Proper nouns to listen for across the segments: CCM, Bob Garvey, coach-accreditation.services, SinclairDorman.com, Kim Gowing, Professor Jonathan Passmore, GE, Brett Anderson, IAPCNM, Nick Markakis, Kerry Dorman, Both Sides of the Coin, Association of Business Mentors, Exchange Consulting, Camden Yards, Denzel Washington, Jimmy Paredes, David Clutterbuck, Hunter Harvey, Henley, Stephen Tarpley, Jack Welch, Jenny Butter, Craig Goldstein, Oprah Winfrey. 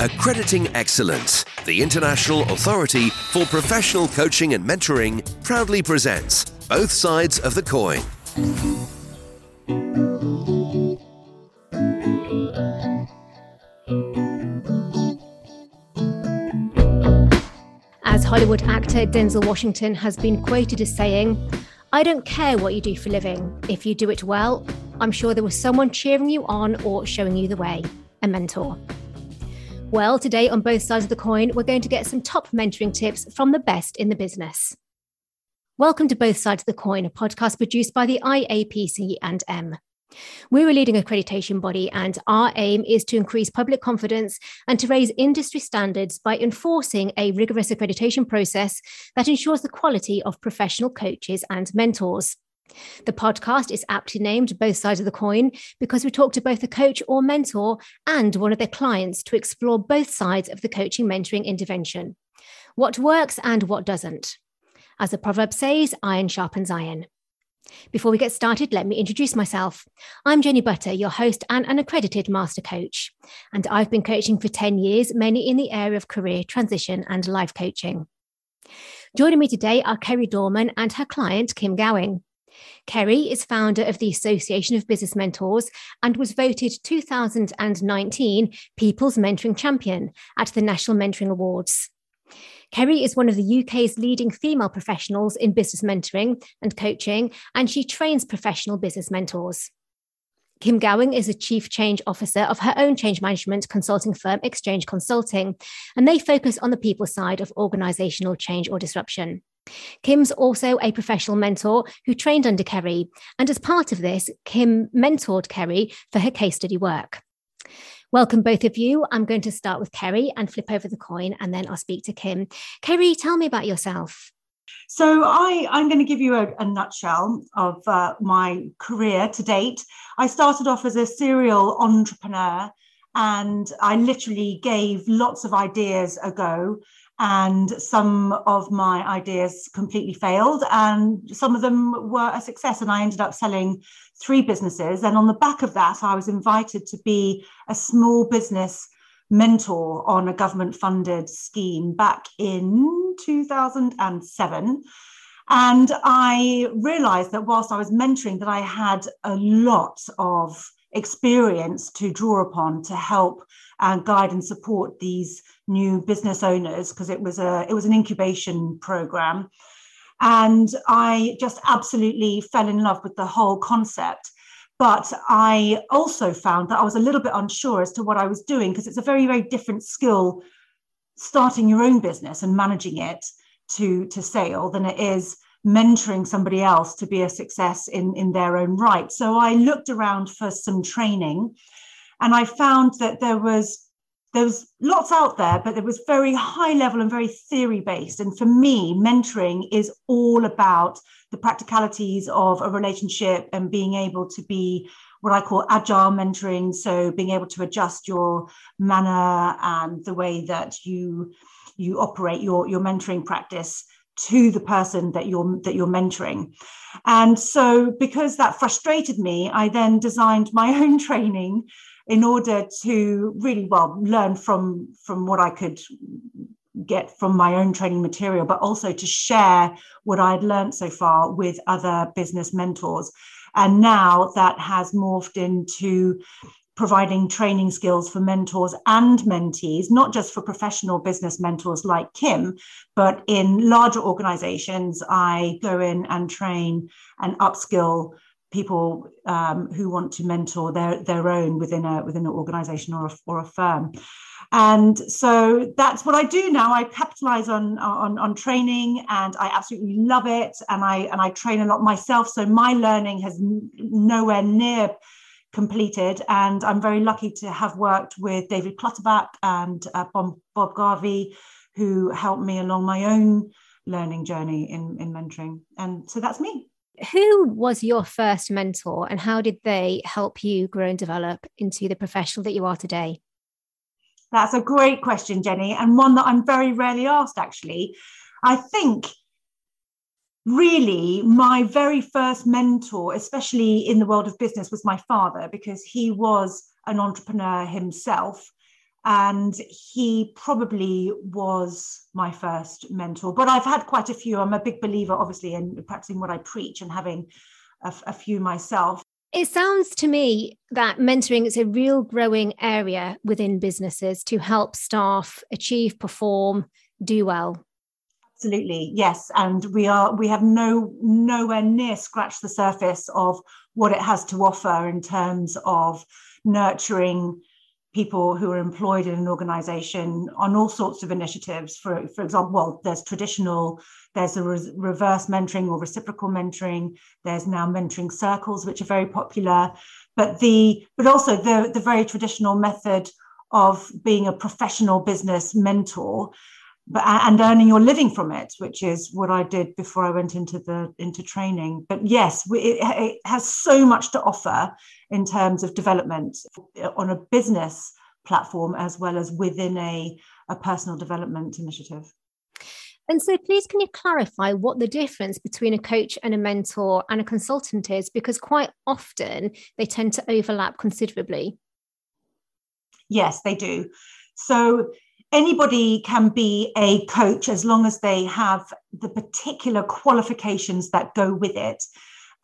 Accrediting Excellence, the international authority for professional coaching and mentoring, proudly presents Both Sides of the Coin. As Hollywood actor Denzel Washington has been quoted as saying, "I don't care what you do for a living. If you do it well, I'm sure there was someone cheering you on or showing you the way, a mentor." Well, today on Both Sides of the Coin, we're going to get some top mentoring tips from the best in the business. Welcome to Both Sides of the Coin, a podcast produced by the IAPCNM. We're a leading accreditation body, and our aim is to increase public confidence and to raise industry standards by enforcing a rigorous accreditation process that ensures the quality of professional coaches and mentors. The podcast is aptly named Both Sides of the Coin because we talk to both a coach or mentor and one of their clients to explore both sides of the coaching mentoring intervention. What works and what doesn't. As the proverb says, iron sharpens iron. Before we get started, let me introduce myself. I'm Jenny Butter, your host and an accredited master coach. And I've been coaching for 10 years, mainly in the area of career transition and life coaching. Joining me today are Kerry Dorman and her client, Kim Gowing. Kerry is founder of the Association of Business Mentors and was voted 2019 People's Mentoring Champion at the National Mentoring Awards. Kerry is one of the UK's leading female professionals in business mentoring and coaching, and she trains professional business mentors. Kim Gowing is a Chief Change Officer of her own change management consulting firm, Exchange Consulting, and they focus on the people side of organisational change or disruption. Kim's also a professional mentor who trained under Kerry, and as part of this, Kim mentored Kerry for her case study work. Welcome, both of you. I'm going to start with Kerry and flip over the coin, and then I'll speak to Kim. Kerry, tell me about yourself. So I'm going to give you a nutshell of my career to date. I started off as a serial entrepreneur, and I literally gave lots of ideas a go. And some of my ideas completely failed, and some of them were a success. And I ended up selling 3 businesses. And on the back of that, I was invited to be a small business mentor on a government-funded scheme back in 2007. And I realized that whilst I was mentoring, that I had a lot of experience to draw upon to help and guide and support these new business owners, because it was an incubation program. And I just absolutely fell in love with the whole concept. But I also found that I was a little bit unsure as to what I was doing, because it's a very, very different skill starting your own business and managing it to sale than it is mentoring somebody else to be a success in their own right. So I looked around for some training, and I found that there was lots out there, but it was very high level and very theory based. And for me, mentoring is all about the practicalities of a relationship and being able to be what I call agile mentoring. So being able to adjust your manner and the way that you operate your mentoring practice to the person that you're mentoring. And so because that frustrated me, I then designed my own training in order to really, learn from what I could get from my own training material, but also to share what I'd learned so far with other business mentors. And now that has morphed into providing training skills for mentors and mentees, not just for professional business mentors like Kim, but in larger organizations, I go in and train and upskill people who want to mentor their own within an organization or a firm. And so that's what I do now. I capitalize on training, and I absolutely love it. And I train a lot myself. So my learning has nowhere near completed. And I'm very lucky to have worked with David Clutterbuck and Bob Garvey, who helped me along my own learning journey in mentoring. And so that's me. Who was your first mentor, and how did they help you grow and develop into the professional that you are today? That's a great question, Jenny, and one that I'm very rarely asked, actually. I think really my very first mentor, especially in the world of business, was my father, because he was an entrepreneur himself. And he probably was my first mentor, but I've had quite a few. I'm a big believer, obviously, in practicing what I preach and having a few myself. It sounds to me that mentoring is a real growing area within businesses to help staff achieve, perform, do well. Absolutely, yes. And we have nowhere near scratched the surface of what it has to offer in terms of nurturing people who are employed in an organization on all sorts of initiatives. For example, well, there's traditional, there's a reverse mentoring or reciprocal mentoring. There's now mentoring circles, which are very popular, but also the very traditional method of being a professional business mentor and earning your living from it, which is what I did before I went into training. But yes, it has so much to offer in terms of development on a business platform as well as within a personal development initiative. And so please, can you clarify what the difference between a coach and a mentor and a consultant is? Because quite often they tend to overlap considerably. Yes, they do. So anybody can be a coach as long as they have the particular qualifications that go with it.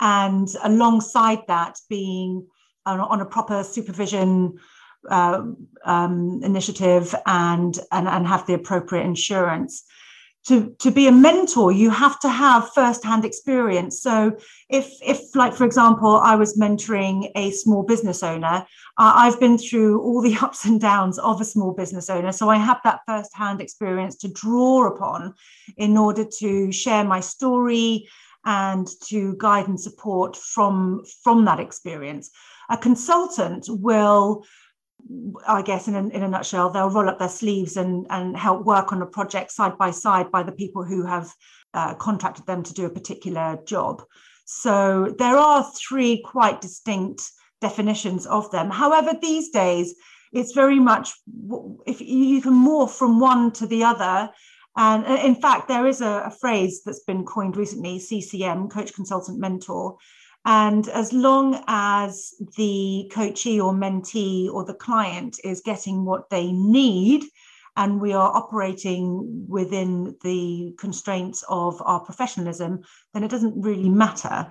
And alongside that, being on a proper supervision initiative and have the appropriate insurance. To be a mentor, you have to have first-hand experience. So if like, for example, I was mentoring a small business owner, I've been through all the ups and downs of a small business owner. So I have that first-hand experience to draw upon in order to share my story and to guide and support from that experience. A consultant will, I guess, in a nutshell, they'll roll up their sleeves and help work on a project side by side by the people who have contracted them to do a particular job. So there are three quite distinct definitions of them. However, these days, it's very much, if you can morph from one to the other. And in fact, there is a phrase that's been coined recently, CCM, coach, consultant, mentor. And as long as the coachee or mentee or the client is getting what they need, and we are operating within the constraints of our professionalism, then it doesn't really matter.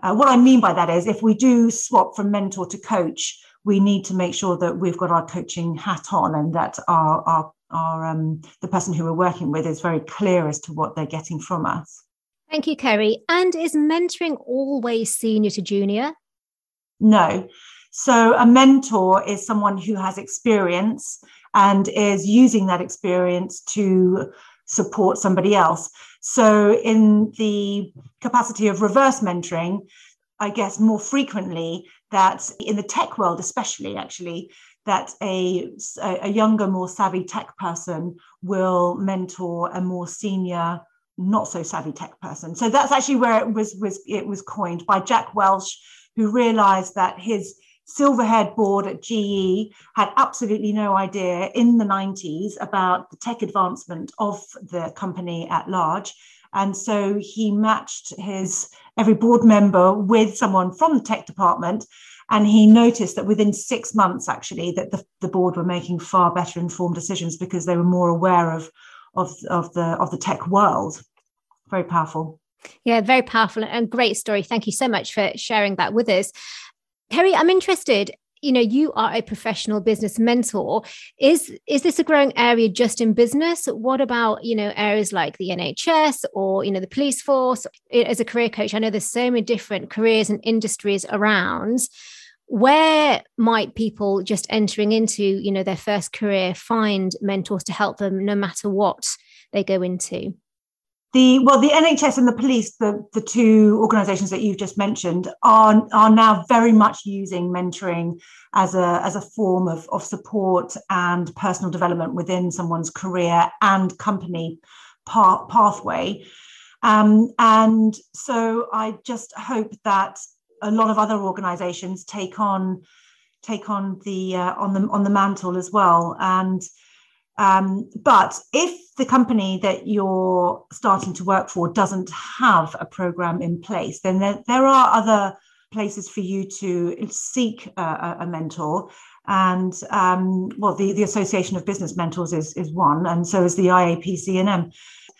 What I mean by that is, if we do swap from mentor to coach, we need to make sure that we've got our coaching hat on and that our the person who we're working with is very clear as to what they're getting from us. Thank you, Kerry. And is mentoring always senior to junior? No. So a mentor is someone who has experience and is using that experience to support somebody else. So in the capacity of reverse mentoring, I guess more frequently that in the tech world, especially actually, that a younger, more savvy tech person will mentor a more senior, not so savvy tech person. So that's actually where it was coined by Jack Welch, who realized that his silverhead board at GE had absolutely no idea in the 90s about the tech advancement of the company at large. And so he matched every board member with someone from the tech department. And he noticed that within 6 months, actually, that the board were making far better informed decisions because they were more aware of the tech world. Very powerful. Yeah, very powerful and great story. Thank you so much for sharing that with us. Kerry, I'm interested, you are a professional business mentor. Is this a growing area just in business? What about, areas like the NHS or, the police force? As a career coach, I know there's so many different careers and industries around. Where might people just entering into, their first career find mentors to help them no matter what they go into? The NHS and the police, the two organisations that you've just mentioned, are now very much using mentoring as a form of support and personal development within someone's career and company pathway. And so I just hope that a lot of other organisations take on the mantle as well. And but if the company that you're starting to work for doesn't have a programme in place, then there are other places for you to seek a mentor. And well, the Association of Business Mentors is one, and so is the IAPCNM.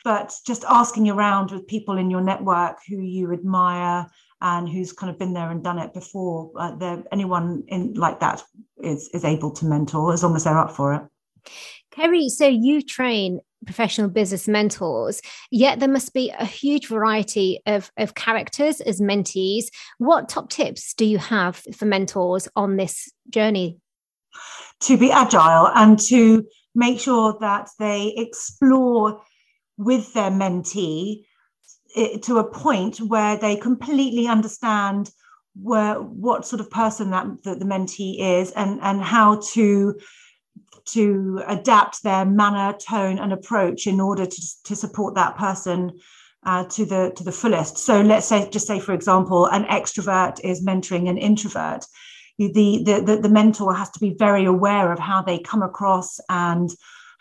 But just asking around with people in your network who you admire and who's kind of been there and done it before, anyone in like that is able to mentor as long as they're up for it. Kerry, so you train professional business mentors, yet there must be a huge variety of characters as mentees. What top tips do you have for mentors on this journey? To be agile and to make sure that they explore with their mentee to a point where they completely understand what sort of person that the mentee is and how to adapt their manner, tone, and approach in order to support that person to the fullest. So let's say, for example, an extrovert is mentoring an introvert. The mentor has to be very aware of how they come across and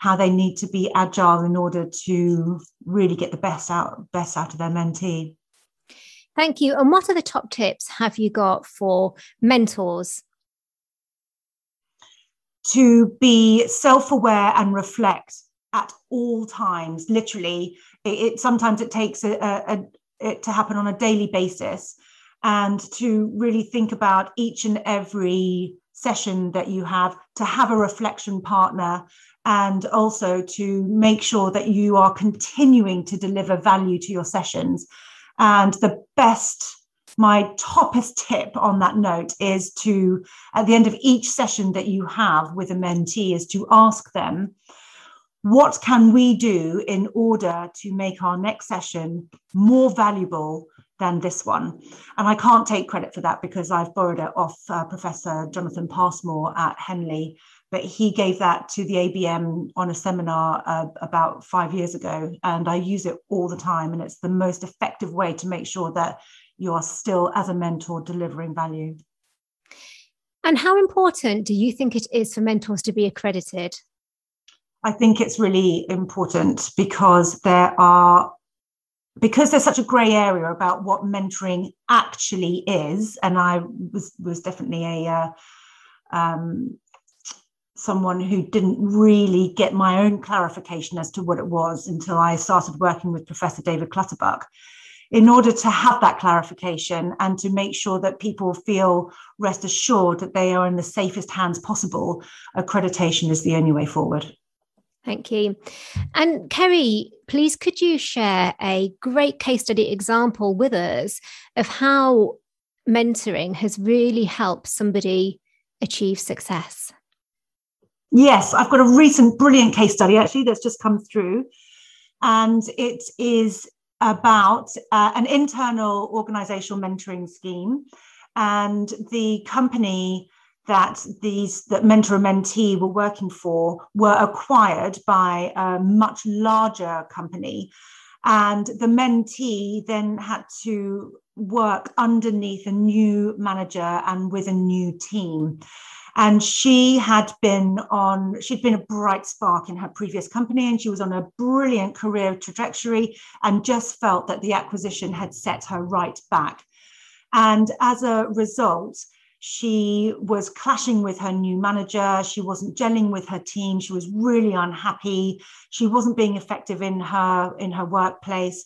how they need to be agile in order to really get the best out of their mentee. Thank you. And what are the top tips have you got for mentors? To be self-aware and reflect at all times. Literally, it sometimes takes it to happen on a daily basis, and to really think about each and every session that you have, to have a reflection partner, and also to make sure that you are continuing to deliver value to your sessions. And my toppest tip on that note is to, at the end of each session that you have with a mentee, is to ask them, what can we do in order to make our next session more valuable than this one? And I can't take credit for that because I've borrowed it off Professor Jonathan Passmore at Henley, but he gave that to the ABM on a seminar about 5 years ago, and I use it all the time, and it's the most effective way to make sure that you are still, as a mentor, delivering value. And how important do you think it is for mentors to be accredited? I think it's really important because there's such a grey area about what mentoring actually is. And I was definitely someone who didn't really get my own clarification as to what it was until I started working with Professor David Clutterbuck. In order to have that clarification and to make sure that people feel rest assured that they are in the safest hands possible, accreditation is the only way forward. Thank you. And Kerry, please could you share a great case study example with us of how mentoring has really helped somebody achieve success? Yes, I've got a recent brilliant case study actually that's just come through, and it is about an internal organizational mentoring scheme, and the company that that mentor and mentee were working for were acquired by a much larger company, and the mentee then had to work underneath a new manager and with a new team. And she'd been a bright spark in her previous company, and she was on a brilliant career trajectory, and just felt that the acquisition had set her right back. And as a result, she was clashing with her new manager. She wasn't gelling with her team. She was really unhappy. She wasn't being effective in her workplace.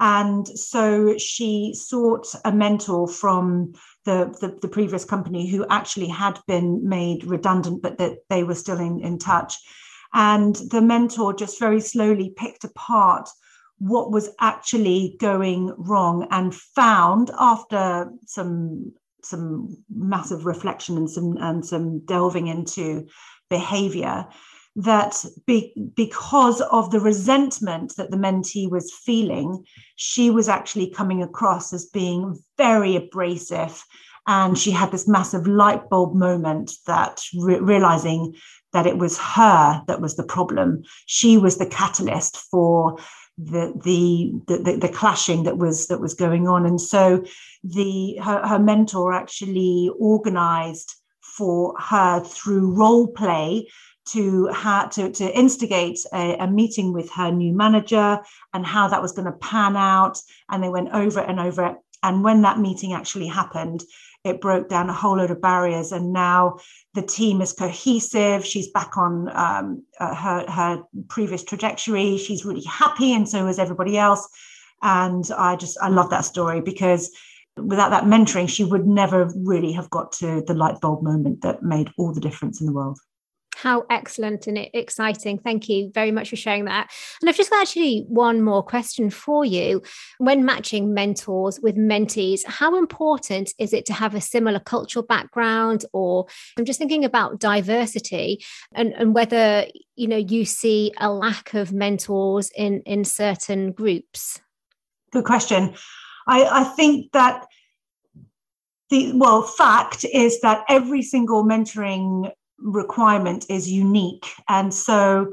And so she sought a mentor from the previous company, who actually had been made redundant, but that they were still in touch. And the mentor just very slowly picked apart what was actually going wrong, and found, after some massive reflection and some delving into behavior, that because of the resentment that the mentee was feeling, she was actually coming across as being very abrasive. And she had this massive light bulb moment that realizing that it was her that was the problem. She was the catalyst for the clashing that was going on. And so her mentor actually organized for her, through role play, to instigate a meeting with her new manager and how that was going to pan out. And they went over it and over it. And when that meeting actually happened, it broke down a whole load of barriers. And now the team is cohesive. She's back on her previous trajectory. She's really happy. And so is everybody else. And I love that story, because without that mentoring, she would never really have got to the light bulb moment that made all the difference in the world. How excellent and exciting. Thank you very much for sharing that. And I've just got actually one more question for you. When matching mentors with mentees, how important is it to have a similar cultural background? Or I'm just thinking about diversity and whether, you know, you see a lack of mentors in certain groups. Good question. I think that fact is that every single mentoring requirement is unique. And so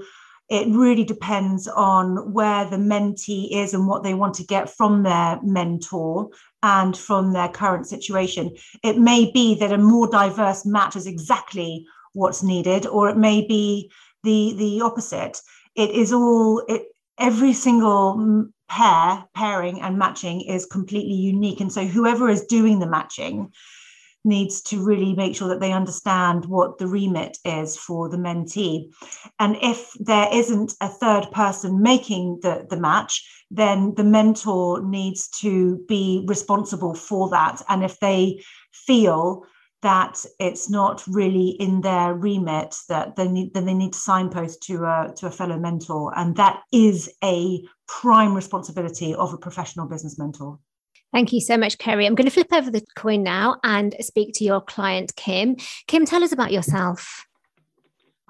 it really depends on where the mentee is and what they want to get from their mentor and from their current situation. It may be that a more diverse match is exactly what's needed, or it may be the opposite. It is all, every single pairing and matching is completely unique. And so whoever is doing the matching needs to really make sure that they understand what the remit is for the mentee. And if there isn't a third person making the match, then the mentor needs to be responsible for that. And if they feel that it's not really in their remit, that they need to signpost to a fellow mentor. And that is a prime responsibility of a professional business mentor. Thank you so much, Kerry. I'm going to flip over the coin now and speak to your client, Kim. Kim, tell us about yourself.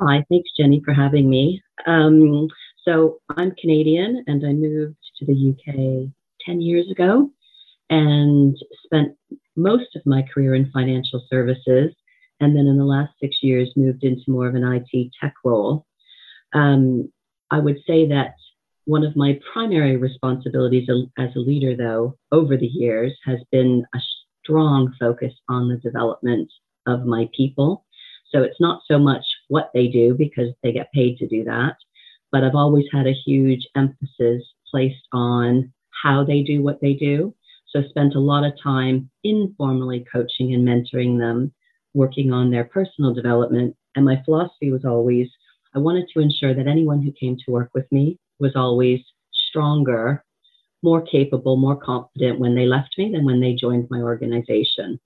Hi, thanks, Jenny, for having me. So I'm Canadian, and I moved to the UK 10 years ago and spent most of my career in financial services. And then in the last 6 years, moved into more of an IT tech role. I would say that one of my primary responsibilities as a leader, though, over the years has been a strong focus on the development of my people. So it's not so much what they do, because they get paid to do that, but I've always had a huge emphasis placed on how they do what they do. So I spent a lot of time informally coaching and mentoring them, working on their personal development. And my philosophy was always, I wanted to ensure that anyone who came to work with me was always stronger, more capable, more confident when they left me than when they joined my organization.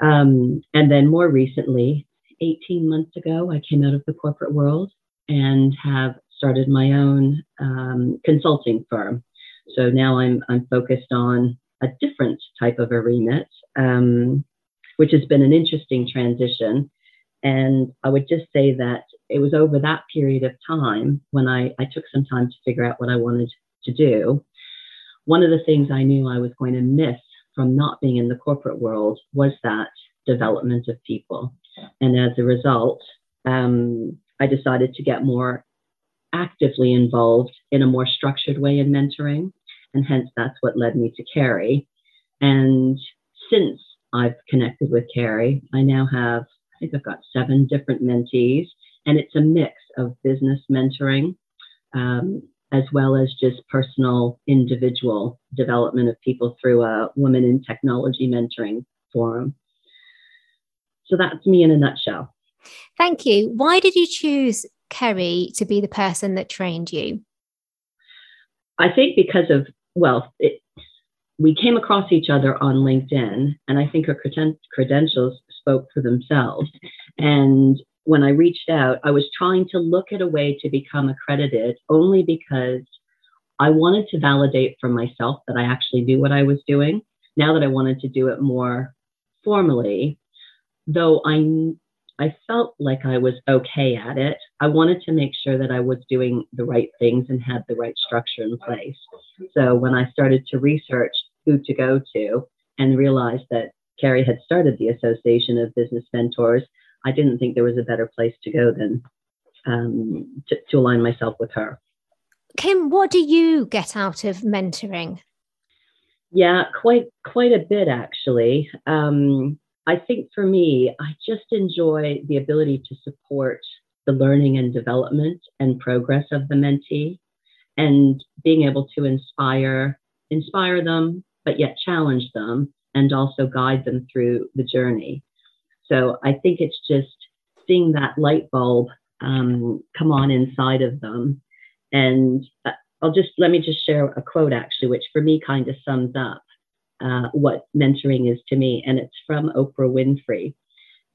And then more recently, 18 months ago, I came out of the corporate world and have started my own consulting firm. So now I'm focused on a different type of a remit, which has been an interesting transition. And I would just say that it was over that period of time when I took some time to figure out what I wanted to do. One of the things I knew I was going to miss from not being in the corporate world was that development of people. And as a result, I decided to get more actively involved in a more structured way in mentoring. And hence, that's what led me to Kerry. And since I've connected with Kerry, I've got 7 different mentees, and it's a mix of business mentoring, as well as just personal individual development of people through a Women in Technology mentoring forum. So that's me in a nutshell. Thank you. Why did you choose Kerry to be the person that trained you? I think because of, we came across each other on LinkedIn, and I think her credentials spoke for themselves. And when I reached out, I was trying to look at a way to become accredited only because I wanted to validate for myself that I actually knew what I was doing. Now that I wanted to do it more formally, though I felt like I was okay at it, I wanted to make sure that I was doing the right things and had the right structure in place. So when I started to research who to go to and realized that Kerry had started the Association of Business Mentors, I didn't think there was a better place to go than to align myself with her. Kim, what do you get out of mentoring? Yeah, quite a bit, actually. I think for me, I just enjoy the ability to support the learning and development and progress of the mentee, and being able to inspire them, but yet challenge them and also guide them through the journey. So I think it's just seeing that light bulb come on inside of them. And let me just share a quote, actually, which for me kind of sums up what mentoring is to me. And it's from Oprah Winfrey.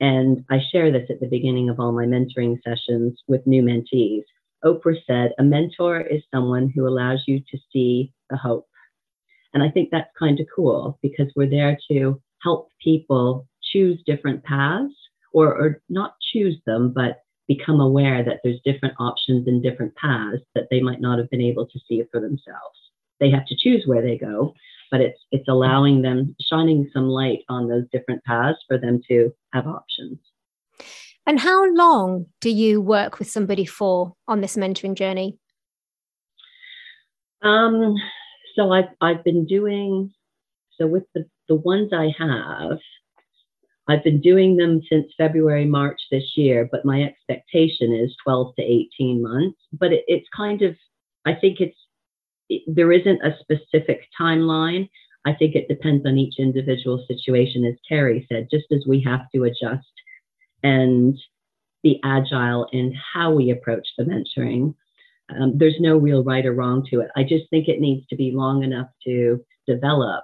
And I share this at the beginning of all my mentoring sessions with new mentees. Oprah said, a mentor is someone who allows you to see the hope. And I think that's kind of cool because we're there to help people choose different paths or not choose them, but become aware that there's different options and different paths that they might not have been able to see for themselves. They have to choose where they go, but it's allowing them, shining some light on those different paths for them to have options. And how long do you work with somebody for on this mentoring journey? So I've been doing, so with the ones I have, I've been doing them since February, March this year, but my expectation is 12 to 18 months. But it's kind of, I think there isn't a specific timeline. I think it depends on each individual situation, as Kerry said, just as we have to adjust and be agile in how we approach the mentoring. There's no real right or wrong to it. I just think it needs to be long enough to develop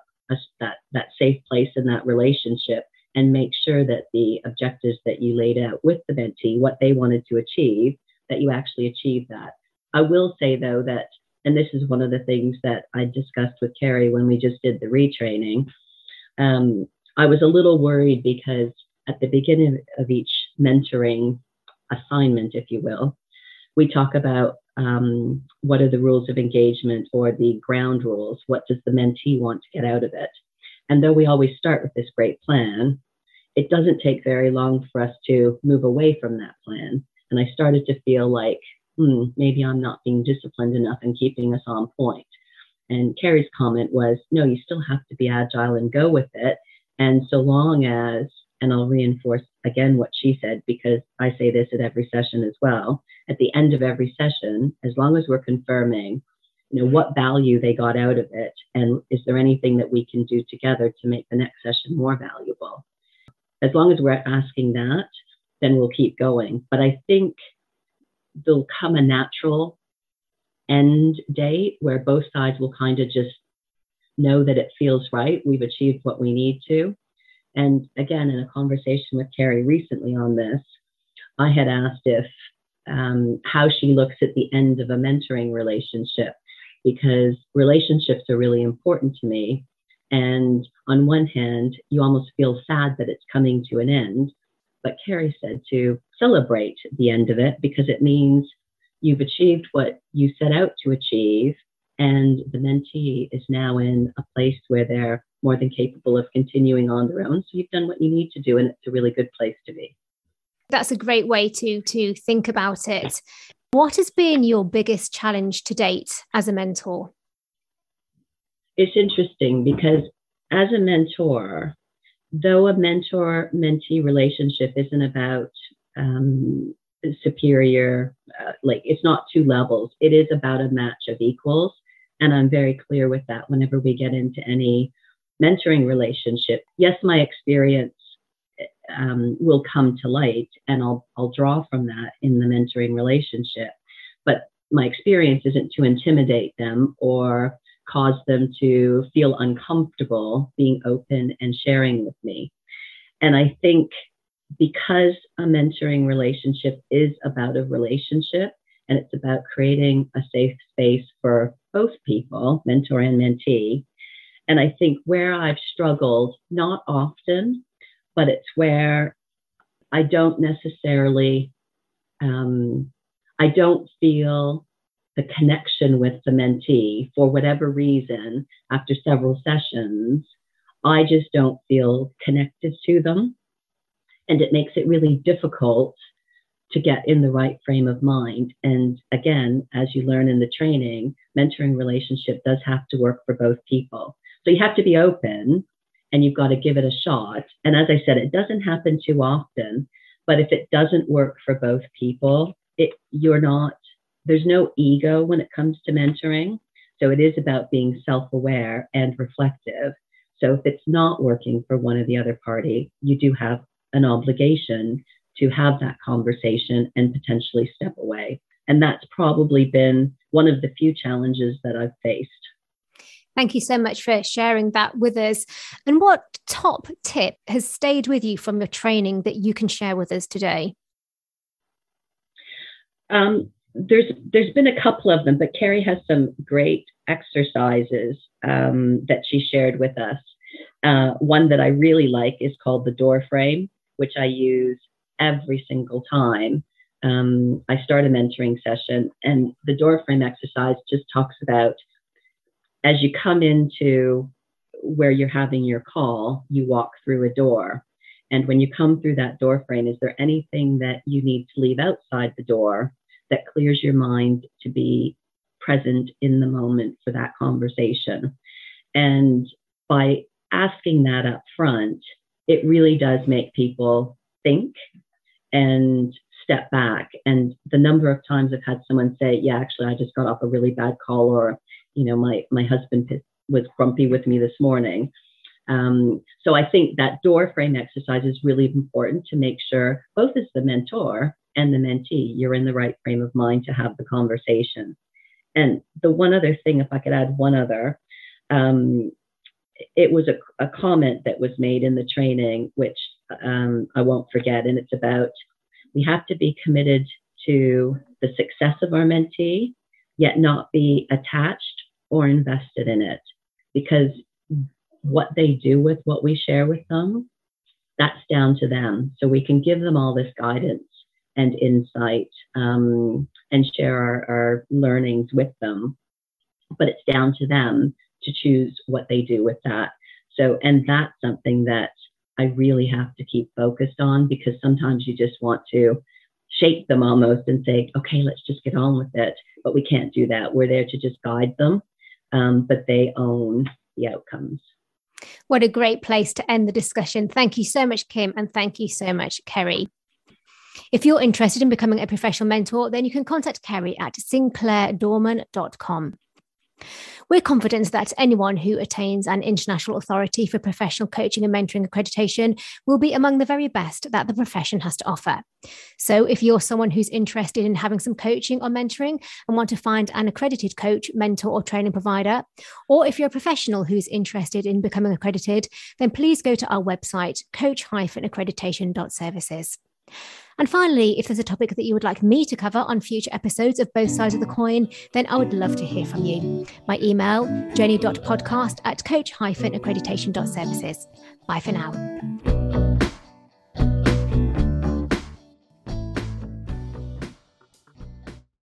that safe place in that relationship and make sure that the objectives that you laid out with the mentee, what they wanted to achieve, that you actually achieve that. I will say, though, that, and this is one of the things that I discussed with Kerry when we just did the retraining, I was a little worried because at the beginning of each mentoring assignment, if you will, we talk about what are the rules of engagement or the ground rules? What does the mentee want to get out of it? And though we always start with this great plan, it doesn't take very long for us to move away from that plan. And I started to feel like, maybe I'm not being disciplined enough and keeping us on point. And Kerry's comment was, no, you still have to be agile and go with it. And so long as, and I'll reinforce again what she said, because I say this at every session as well, at the end of every session, as long as we're confirming, what value they got out of it, and is there anything that we can do together to make the next session more valuable? As long as we're asking that, then we'll keep going. But I think there'll come a natural end date where both sides will kind of just know that it feels right. We've achieved what we need to. And again, in a conversation with Kerry recently on this, I had asked if how she looks at the end of a mentoring relationship, because relationships are really important to me. And on one hand, you almost feel sad that it's coming to an end. But Kerry said to celebrate the end of it, because it means you've achieved what you set out to achieve. And the mentee is now in a place where they're more than capable of continuing on their own. So you've done what you need to do, and it's a really good place to be. That's a great way to think about it. What has been your biggest challenge to date as a mentor? It's interesting because as a mentor, though a mentor-mentee relationship isn't about superior, it's not two levels. It is about a match of equals. And I'm very clear with that whenever we get into any mentoring relationship. Yes, my experience will come to light, and I'll draw from that in the mentoring relationship. But my experience isn't to intimidate them or cause them to feel uncomfortable being open and sharing with me. And I think because a mentoring relationship is about a relationship, and it's about creating a safe space for both people, mentor and mentee. And I think where I've struggled, not often, but it's where I don't necessarily, I don't feel the connection with the mentee for whatever reason. After several sessions, I just don't feel connected to them. And it makes it really difficult to get in the right frame of mind. And again, as you learn in the training, mentoring relationship does have to work for both people. So you have to be open and you've got to give it a shot. And as I said, it doesn't happen too often, but if it doesn't work for both people, there's no ego when it comes to mentoring. So it is about being self-aware and reflective. So if it's not working for one or the other party, you do have an obligation to have that conversation and potentially step away. And that's probably been one of the few challenges that I've faced. Thank you so much for sharing that with us. And what top tip has stayed with you from your training that you can share with us today? There's been a couple of them, but Kerry has some great exercises that she shared with us. One that I really like is called the door frame, which I use every single time I start a mentoring session. And the door frame exercise just talks about, as you come into where you're having your call, you walk through a door. And when you come through that door frame, is there anything that you need to leave outside the door that clears your mind to be present in the moment for that conversation? And by asking that up front, it really does make people think and step back. And the number of times I've had someone say, yeah, actually, I just got off a really bad call, or you know, my husband was grumpy with me this morning. So I think that door frame exercise is really important to make sure both as the mentor and the mentee, you're in the right frame of mind to have the conversation. And the one other thing, if I could add one other, it was a comment that was made in the training, which I won't forget. And it's about, we have to be committed to the success of our mentee, yet not be attached or invested in it, because what they do with what we share with them, that's down to them. So we can give them all this guidance and insight and share our learnings with them, but it's down to them to choose what they do with that. So, and that's something that I really have to keep focused on, because sometimes you just want to shake them almost and say, okay, let's just get on with it. But we can't do that. We're there to just guide them, but they own the outcomes. What a great place to end the discussion. Thank you so much, Kim, and thank you so much, Kerry. If you're interested in becoming a professional mentor, then you can contact Kerry at SinclairDorman.com. We're confident that anyone who attains an international authority for professional coaching and mentoring accreditation will be among the very best that the profession has to offer. So if you're someone who's interested in having some coaching or mentoring and want to find an accredited coach, mentor, or training provider, or if you're a professional who's interested in becoming accredited, then please go to our website, coach-accreditation.services. And finally, if there's a topic that you would like me to cover on future episodes of Both Sides of the Coin, then I would love to hear from you. My email, jenny.podcast@coach-accreditation.services. Bye for now.